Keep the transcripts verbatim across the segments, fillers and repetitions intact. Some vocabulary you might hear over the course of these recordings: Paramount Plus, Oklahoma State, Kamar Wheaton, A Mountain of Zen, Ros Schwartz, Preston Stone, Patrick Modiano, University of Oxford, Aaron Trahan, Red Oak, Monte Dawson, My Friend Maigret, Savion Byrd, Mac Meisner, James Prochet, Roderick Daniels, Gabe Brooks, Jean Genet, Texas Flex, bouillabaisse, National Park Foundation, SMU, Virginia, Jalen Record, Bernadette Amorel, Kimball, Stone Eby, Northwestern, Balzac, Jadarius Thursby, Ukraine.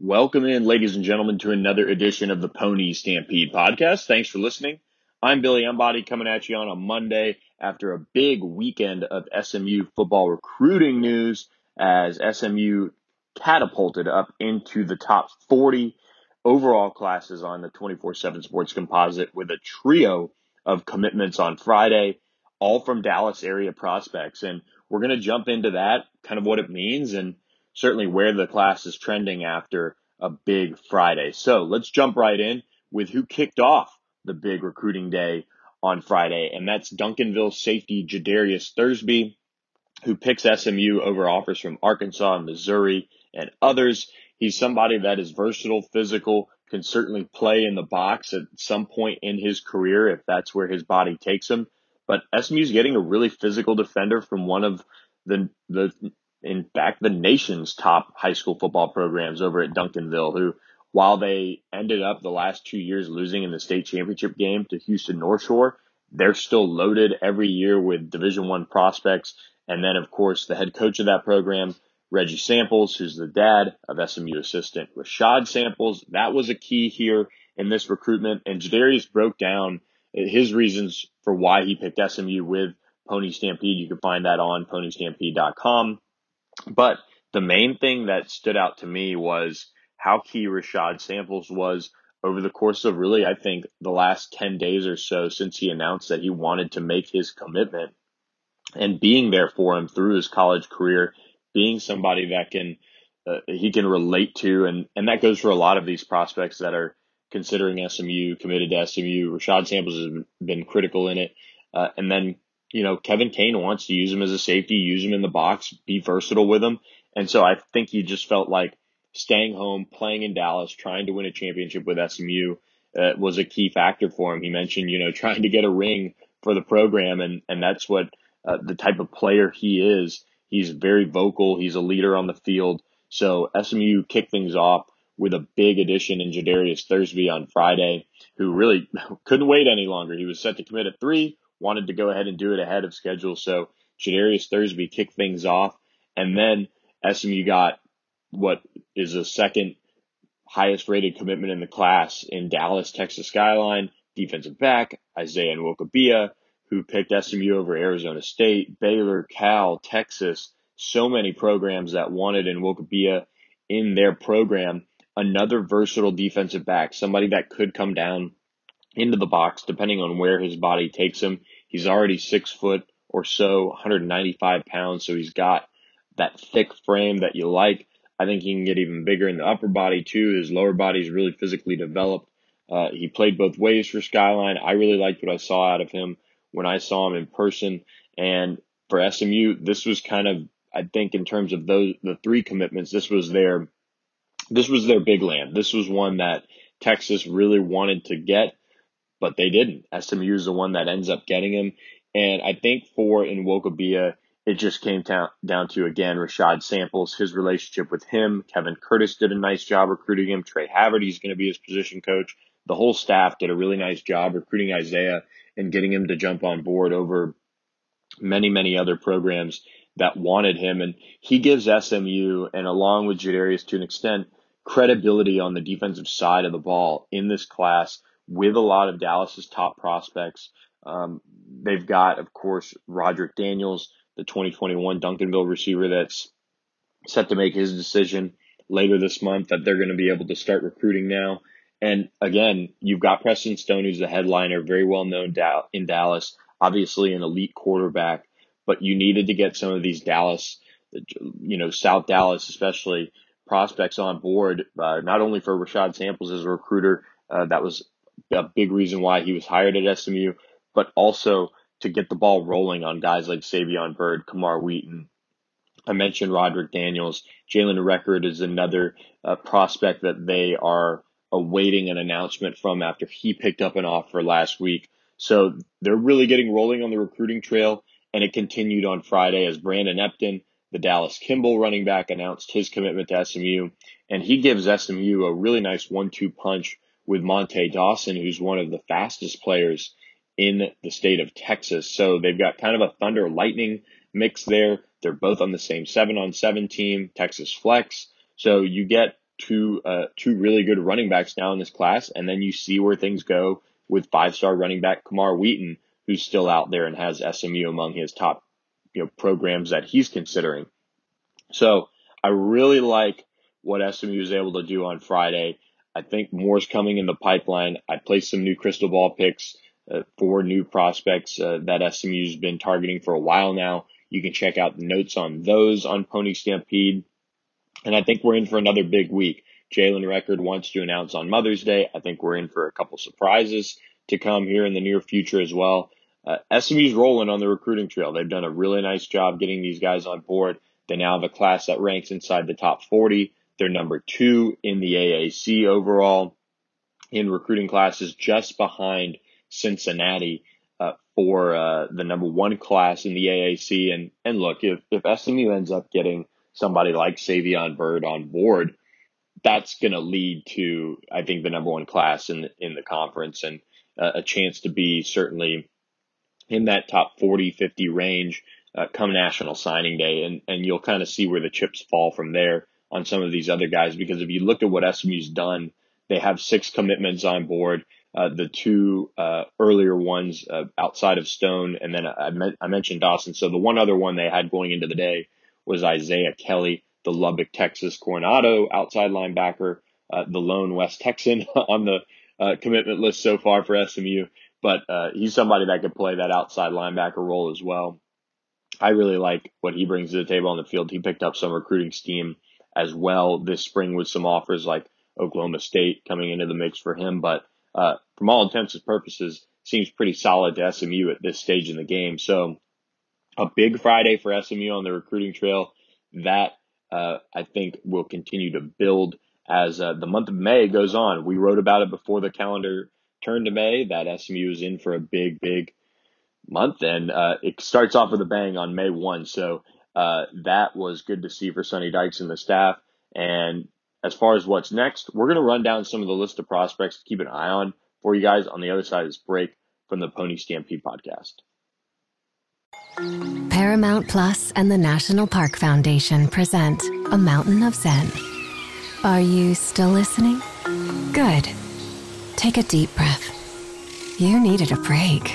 Welcome in, ladies and gentlemen, to another edition of the Pony Stampede podcast. Thanks for listening. I'm Billy Unbody coming at you on a Monday after a big weekend of S M U football recruiting news as S M U catapulted up into the top forty overall classes on the twenty-four seven Sports composite with a trio of commitments on Friday, all from Dallas area prospects. And we're going to jump into that, kind of what it means, and certainly where the class is trending after a big Friday. So let's jump right in with who kicked off the big recruiting day on Friday, and that's Duncanville safety Jadarius Thursby, who picks S M U over offers from Arkansas and Missouri and others. He's somebody that is versatile, physical, can certainly play in the box at some point in his career if that's where his body takes him. But S M U is getting a really physical defender from one of the the in fact, the nation's top high school football programs over at Duncanville, who, while they ended up the last two years losing in the state championship game to Houston North Shore, they're still loaded every year with Division I prospects. And then, of course, the head coach of that program, Reggie Samples, who's the dad of S M U assistant Rashad Samples. That was a key here in this recruitment. And Jadarius broke down his reasons for why he picked S M U with Pony Stampede. You can find that on pony stampede dot com. But the main thing that stood out to me was how key Rashad Samples was over the course of really, I think, the last ten days or so since he announced that he wanted to make his commitment, and being there for him through his college career, being somebody that can uh, he can relate to. And, and that goes for a lot of these prospects that are considering S M U, committed to S M U. Rashad Samples has been critical in it. Uh, and then You know, Kevin Kane wants to use him as a safety, use him in the box, be versatile with him. And so I think he just felt like staying home, playing in Dallas, trying to win a championship with S M U uh, was a key factor for him. He mentioned, you know, trying to get a ring for the program, and, and that's what uh, the type of player he is. He's very vocal. He's a leader on the field. So S M U kicked things off with a big addition in Jadarius Thursby on Friday, who really couldn't wait any longer. He was set to commit at three. Wanted to go ahead and do it ahead of schedule. So Jadarius Thursby kicked things off. And then S M U got what is the second highest rated commitment in the class in Dallas, Texas Skyline, defensive back Isaiah Nwokobia, who picked S M U over Arizona State, Baylor, Cal, Texas. So many programs that wanted Nwokobia in their program. Another versatile defensive back, somebody that could come down into the box, depending on where his body takes him. He's already six foot or so, one hundred ninety-five pounds, so he's got that thick frame that you like. I think he can get even bigger in the upper body, too. His lower body is really physically developed. Uh, he played both ways for Skyline. I really liked what I saw out of him when I saw him in person. And for S M U, this was kind of, I think, in terms of those the three commitments, this was their, this was their big land. This was one that Texas really wanted to get, but they didn't. S M U is the one that ends up getting him. And I think for Nwokobia, it just came down, down to, again, Rashad Samples, his relationship with him. Kevin Curtis did a nice job recruiting him. Trey Haverty is going to be his position coach. The whole staff did a really nice job recruiting Isaiah and getting him to jump on board over many, many other programs that wanted him. And he gives S M U, and along with Jadarius to an extent, credibility on the defensive side of the ball in this class, with a lot of Dallas's top prospects. Um, they've got, of course, Roderick Daniels, the twenty twenty-one Duncanville receiver that's set to make his decision later this month that they're going to be able to start recruiting now. And again, you've got Preston Stone, who's the headliner, very well known in Dallas, obviously an elite quarterback, but you needed to get some of these Dallas, you know, South Dallas especially, prospects on board, uh, not only for Rashad Samples as a recruiter, uh, that was a big reason why he was hired at S M U, but also to get the ball rolling on guys like Savion Byrd, Kamar Wheaton, I mentioned Roderick Daniels. Jalen Record is another uh, prospect that they are awaiting an announcement from after he picked up an offer last week. So they're really getting rolling on the recruiting trail, and it continued on Friday as Brandon Epton, the Dallas Kimball running back, announced his commitment to S M U, and he gives S M U a really nice one two punch with Monte Dawson, who's one of the fastest players in the state of Texas. So they've got kind of a thunder lightning mix there. They're both on the same seven on seven team, Texas Flex. So you get two uh, two really good running backs now in this class, and then you see where things go with five-star running back Kamar Wheaton, who's still out there and has S M U among his top you know, programs that he's considering. So I really like what S M U is able to do on Friday. I think more's coming in the pipeline. I placed some new crystal ball picks uh, for new prospects uh, that S M U's been targeting for a while now. You can check out the notes on those on Pony Stampede. And I think we're in for another big week. Jalen Record wants to announce on Mother's Day. I think we're in for a couple surprises to come here in the near future as well. Uh, S M U's rolling on the recruiting trail. They've done a really nice job getting these guys on board. They now have a class that ranks inside the top forty. They're number two in the A A C overall in recruiting classes, just behind Cincinnati uh, for uh, the number one class in the A A C. And and look, if, if S M U ends up getting somebody like Savion Byrd on board, that's going to lead to, I think, the number one class in the, in the conference and uh, a chance to be certainly in that top forty, fifty range uh, come National Signing Day. And, and you'll kind of see where the chips fall from there on some of these other guys, because if you look at what S M U's done, they have six commitments on board. Uh, the two uh, earlier ones uh, outside of Stone, and then I, me- I mentioned Dawson. So the one other one they had going into the day was Isaiah Kelly, the Lubbock, Texas Coronado outside linebacker, uh, the lone West Texan on the uh, commitment list so far for S M U. But uh, he's somebody that could play that outside linebacker role as well. I really like what he brings to the table on the field. He picked up some recruiting steam as well this spring with some offers like Oklahoma State coming into the mix for him. But uh, from all intents and purposes, seems pretty solid to S M U at this stage in the game. So a big Friday for S M U on the recruiting trail. That Uh, I think will continue to build as uh, the month of May goes on. We wrote about it before the calendar turned to May, that S M U is in for a big, big month, and uh, it starts off with a bang on May first. So uh, that was good to see for Sonny Dykes and the staff. And as far as what's next, we're going to run down some of the list of prospects to keep an eye on for you guys on the other side of this break from the Pony Stampede podcast. Paramount Plus and the National Park Foundation present A Mountain of Zen. Are you still listening? Good. Take a deep breath. You needed a break.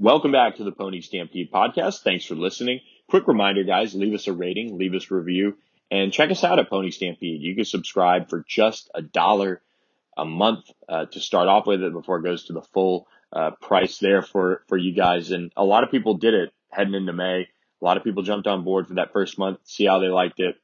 Welcome back to the Pony Stampede podcast. Thanks for listening. Quick reminder, guys, leave us a rating, leave us a review, and check us out at Pony Stampede. You can subscribe for just a dollar a month uh, to start off with it before it goes to the full uh, price there for, for you guys. And a lot of people did it heading into May. A lot of people jumped on board for that first month, see how they liked it.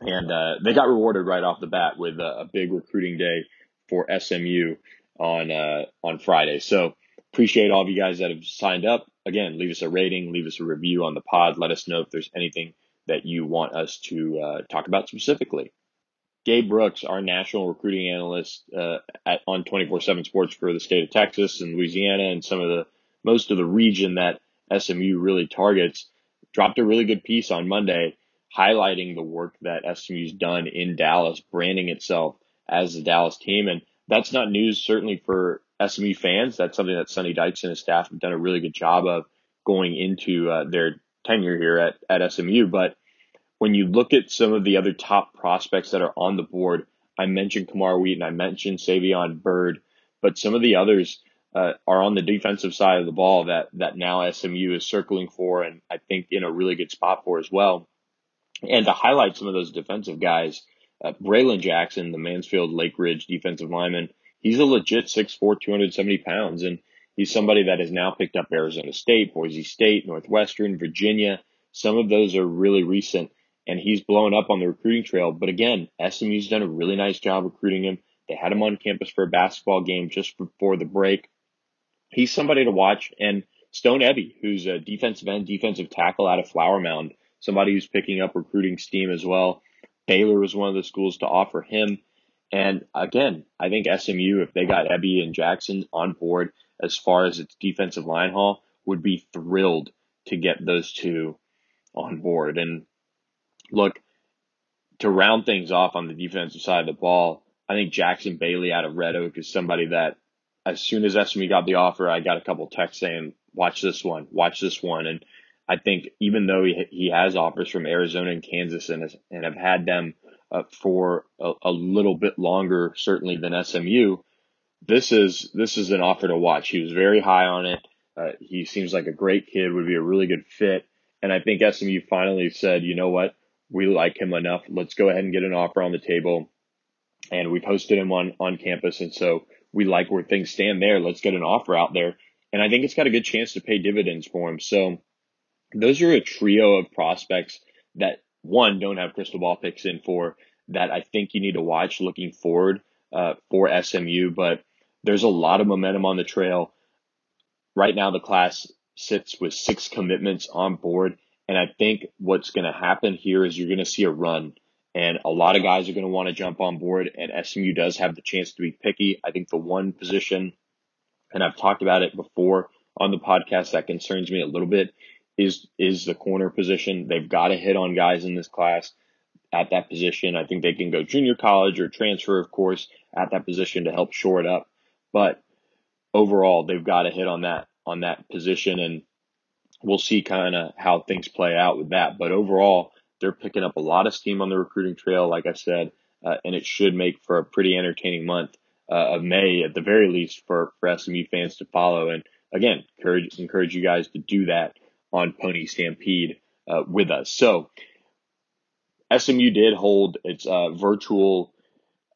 And uh, they got rewarded right off the bat with a, a big recruiting day for S M U on uh, on Friday. So appreciate all of you guys that have signed up. Again, leave us a rating, leave us a review on the pod. Let us know if there's anything that you want us to uh, talk about specifically. Gabe Brooks, our national recruiting analyst uh, at, on two forty-seven Sports for the state of Texas and Louisiana and some of the most of the region that S M U really targets, dropped a really good piece on Monday highlighting the work that S M U's done in Dallas, branding itself as the Dallas team. And that's not news, certainly for S M U fans. That's something that Sonny Dykes and his staff have done a really good job of, going into uh, their tenure here at, at S M U. But when you look at some of the other top prospects that are on the board, I mentioned Kamar Wheaton, I mentioned Savion Byrd, but some of the others uh, are on the defensive side of the ball that, that now S M U is circling for, and I think in a really good spot for as well. And to highlight some of those defensive guys, uh, Braylon Jackson, the Mansfield Lake Ridge defensive lineman, he's a legit six foot four, two hundred seventy pounds, and he's somebody that has now picked up Arizona State, Boise State, Northwestern, Virginia. Some of those are really recent, and he's blown up on the recruiting trail. But again, S M U's done a really nice job recruiting him. They had him on campus for a basketball game just before the break. He's somebody to watch. And Stone Eby, who's a defensive end, defensive tackle out of Flower Mound, somebody who's picking up recruiting steam as well. Baylor was one of the schools to offer him. And again, I think S M U, if they got Eby and Jackson on board as far as its defensive line haul, would be thrilled to get those two on board. And look, to round things off on the defensive side of the ball, I think Jackson Bailey out of Red Oak is somebody that as soon as S M U got the offer, I got a couple texts saying, watch this one, watch this one. And I think even though he, he has offers from Arizona and Kansas and, has, and have had them uh, for a, a little bit longer, certainly than S M U, this is this is an offer to watch. He was very high on it. Uh, he seems like a great kid, would be a really good fit. And I think S M U finally said, you know what? We like him enough. Let's go ahead and get an offer on the table. And we've hosted him on, on campus. And so we like where things stand there. Let's get an offer out there. And I think it's got a good chance to pay dividends for him. So those are a trio of prospects that, one, don't have crystal ball picks in for, that I think you need to watch looking forward uh, for S M U. But there's a lot of momentum on the trail. Right now, the class sits with six commitments on board. And I think what's going to happen here is you're going to see a run, and a lot of guys are going to want to jump on board, and S M U does have the chance to be picky. I think the one position, and I've talked about it before on the podcast, that concerns me a little bit is, is the corner position. They've got to hit on guys in this class at that position. I think they can go junior college or transfer, of course, at that position to help shore it up. But overall, they've got to hit on that, on that position, and we'll see kind of how things play out with that. But overall, they're picking up a lot of steam on the recruiting trail, like I said, uh, and it should make for a pretty entertaining month uh, of May, at the very least, for, for S M U fans to follow. And again, encourage, encourage you guys to do that on Pony Stampede uh, with us. So S M U did hold its uh, virtual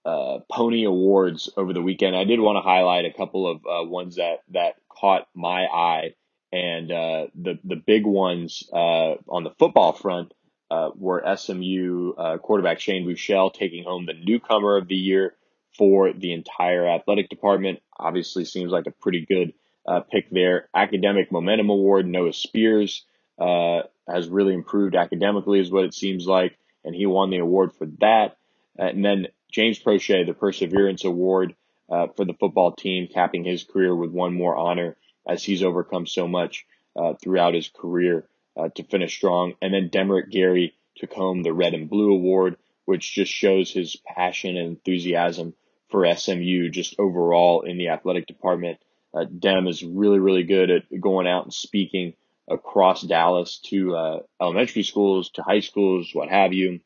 uh, Pony Awards over the weekend. I did want to highlight a couple of uh, ones that, that caught my eye. And uh, the the big ones uh, on the football front uh, were S M U uh, quarterback Shane Buechele taking home the newcomer of the year for the entire athletic department. Obviously seems like a pretty good uh, pick there. Academic Momentum Award, Noah Spears uh, has really improved academically is what it seems like, and he won the award for that. And then James Prochet, the Perseverance Award uh, for the football team, capping his career with one more honor, as he's overcome so much uh, throughout his career uh, to finish strong. And then Demerick Gary took home the Red and Blue Award, which just shows his passion and enthusiasm for S M U just overall in the athletic department. Uh, Dem is really, really good at going out and speaking across Dallas to uh, elementary schools, to high schools, what have you.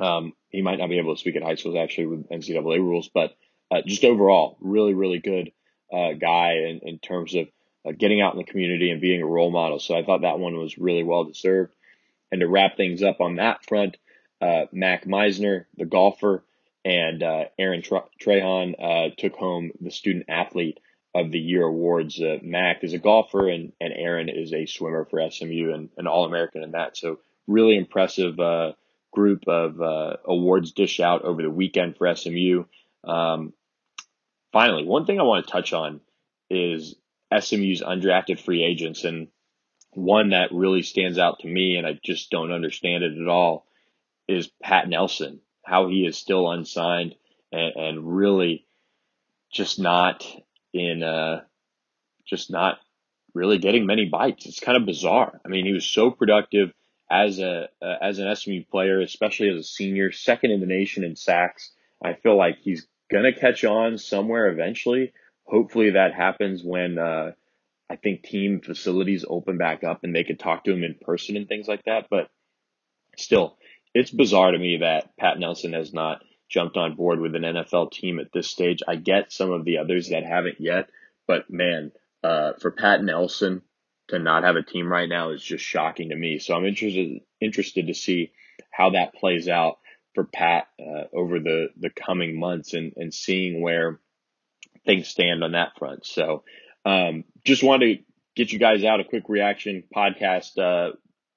Um, he might not be able to speak at high schools, actually, with N C double A rules, but uh, just overall, really, really good uh, guy in, in terms of Uh, getting out in the community and being a role model. So I thought that one was really well deserved. And to wrap things up on that front, uh, Mac Meisner, the golfer, and uh, Aaron Trahan uh, took home the Student Athlete of the Year awards. Uh, Mac is a golfer, and, and Aaron is a swimmer for S M U and an All-American in that. So really impressive uh, group of uh, awards dish out over the weekend for S M U. Um, finally, one thing I want to touch on is S M U's undrafted free agents, and one that really stands out to me, and I just don't understand it at all, is Pat Nelson, how he is still unsigned and, and really just not in, uh, just not really getting many bites. It's kind of bizarre. I mean, he was so productive as a, uh, as an S M U player, especially as a senior, second in the nation in sacks. I feel like he's going to catch on somewhere eventually. Hopefully that happens when uh, I think team facilities open back up and they could talk to him in person and things like that. But still, it's bizarre to me that Pat Nelson has not jumped on board with an N F L team at this stage. I get some of the others that haven't yet, but man, uh, for Pat Nelson to not have a team right now is just shocking to me. So I'm interested interested to see how that plays out for Pat uh, over the, the coming months and, and seeing where things stand on that front. So um, just wanted to get you guys out a quick reaction podcast, uh,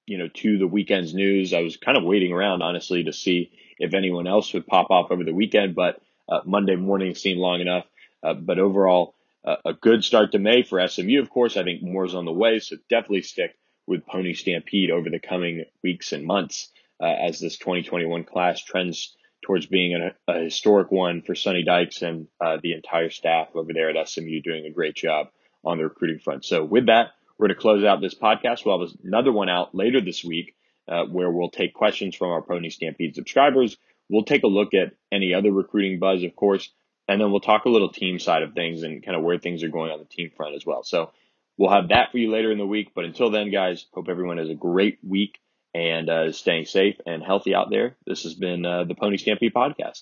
you know, to the weekend's news. I was kind of waiting around, honestly, to see if anyone else would pop off over the weekend, but uh, Monday morning seemed long enough. Uh, but overall, uh, a good start to May for S M U, of course. I think more is on the way, so definitely stick with Pony Stampede over the coming weeks and months uh, as this twenty twenty-one class trends towards being an, a historic one for Sonny Dykes and uh, the entire staff over there at S M U doing a great job on the recruiting front. So with that, we're going to close out this podcast. We'll have another one out later this week uh, where we'll take questions from our Pony Stampede subscribers. We'll take a look at any other recruiting buzz, of course, and then we'll talk a little team side of things and kind of where things are going on the team front as well. So we'll have that for you later in the week. But until then, guys, hope everyone has a great week and uh, staying safe and healthy out there. This has been uh, the Pony Stampede Podcast.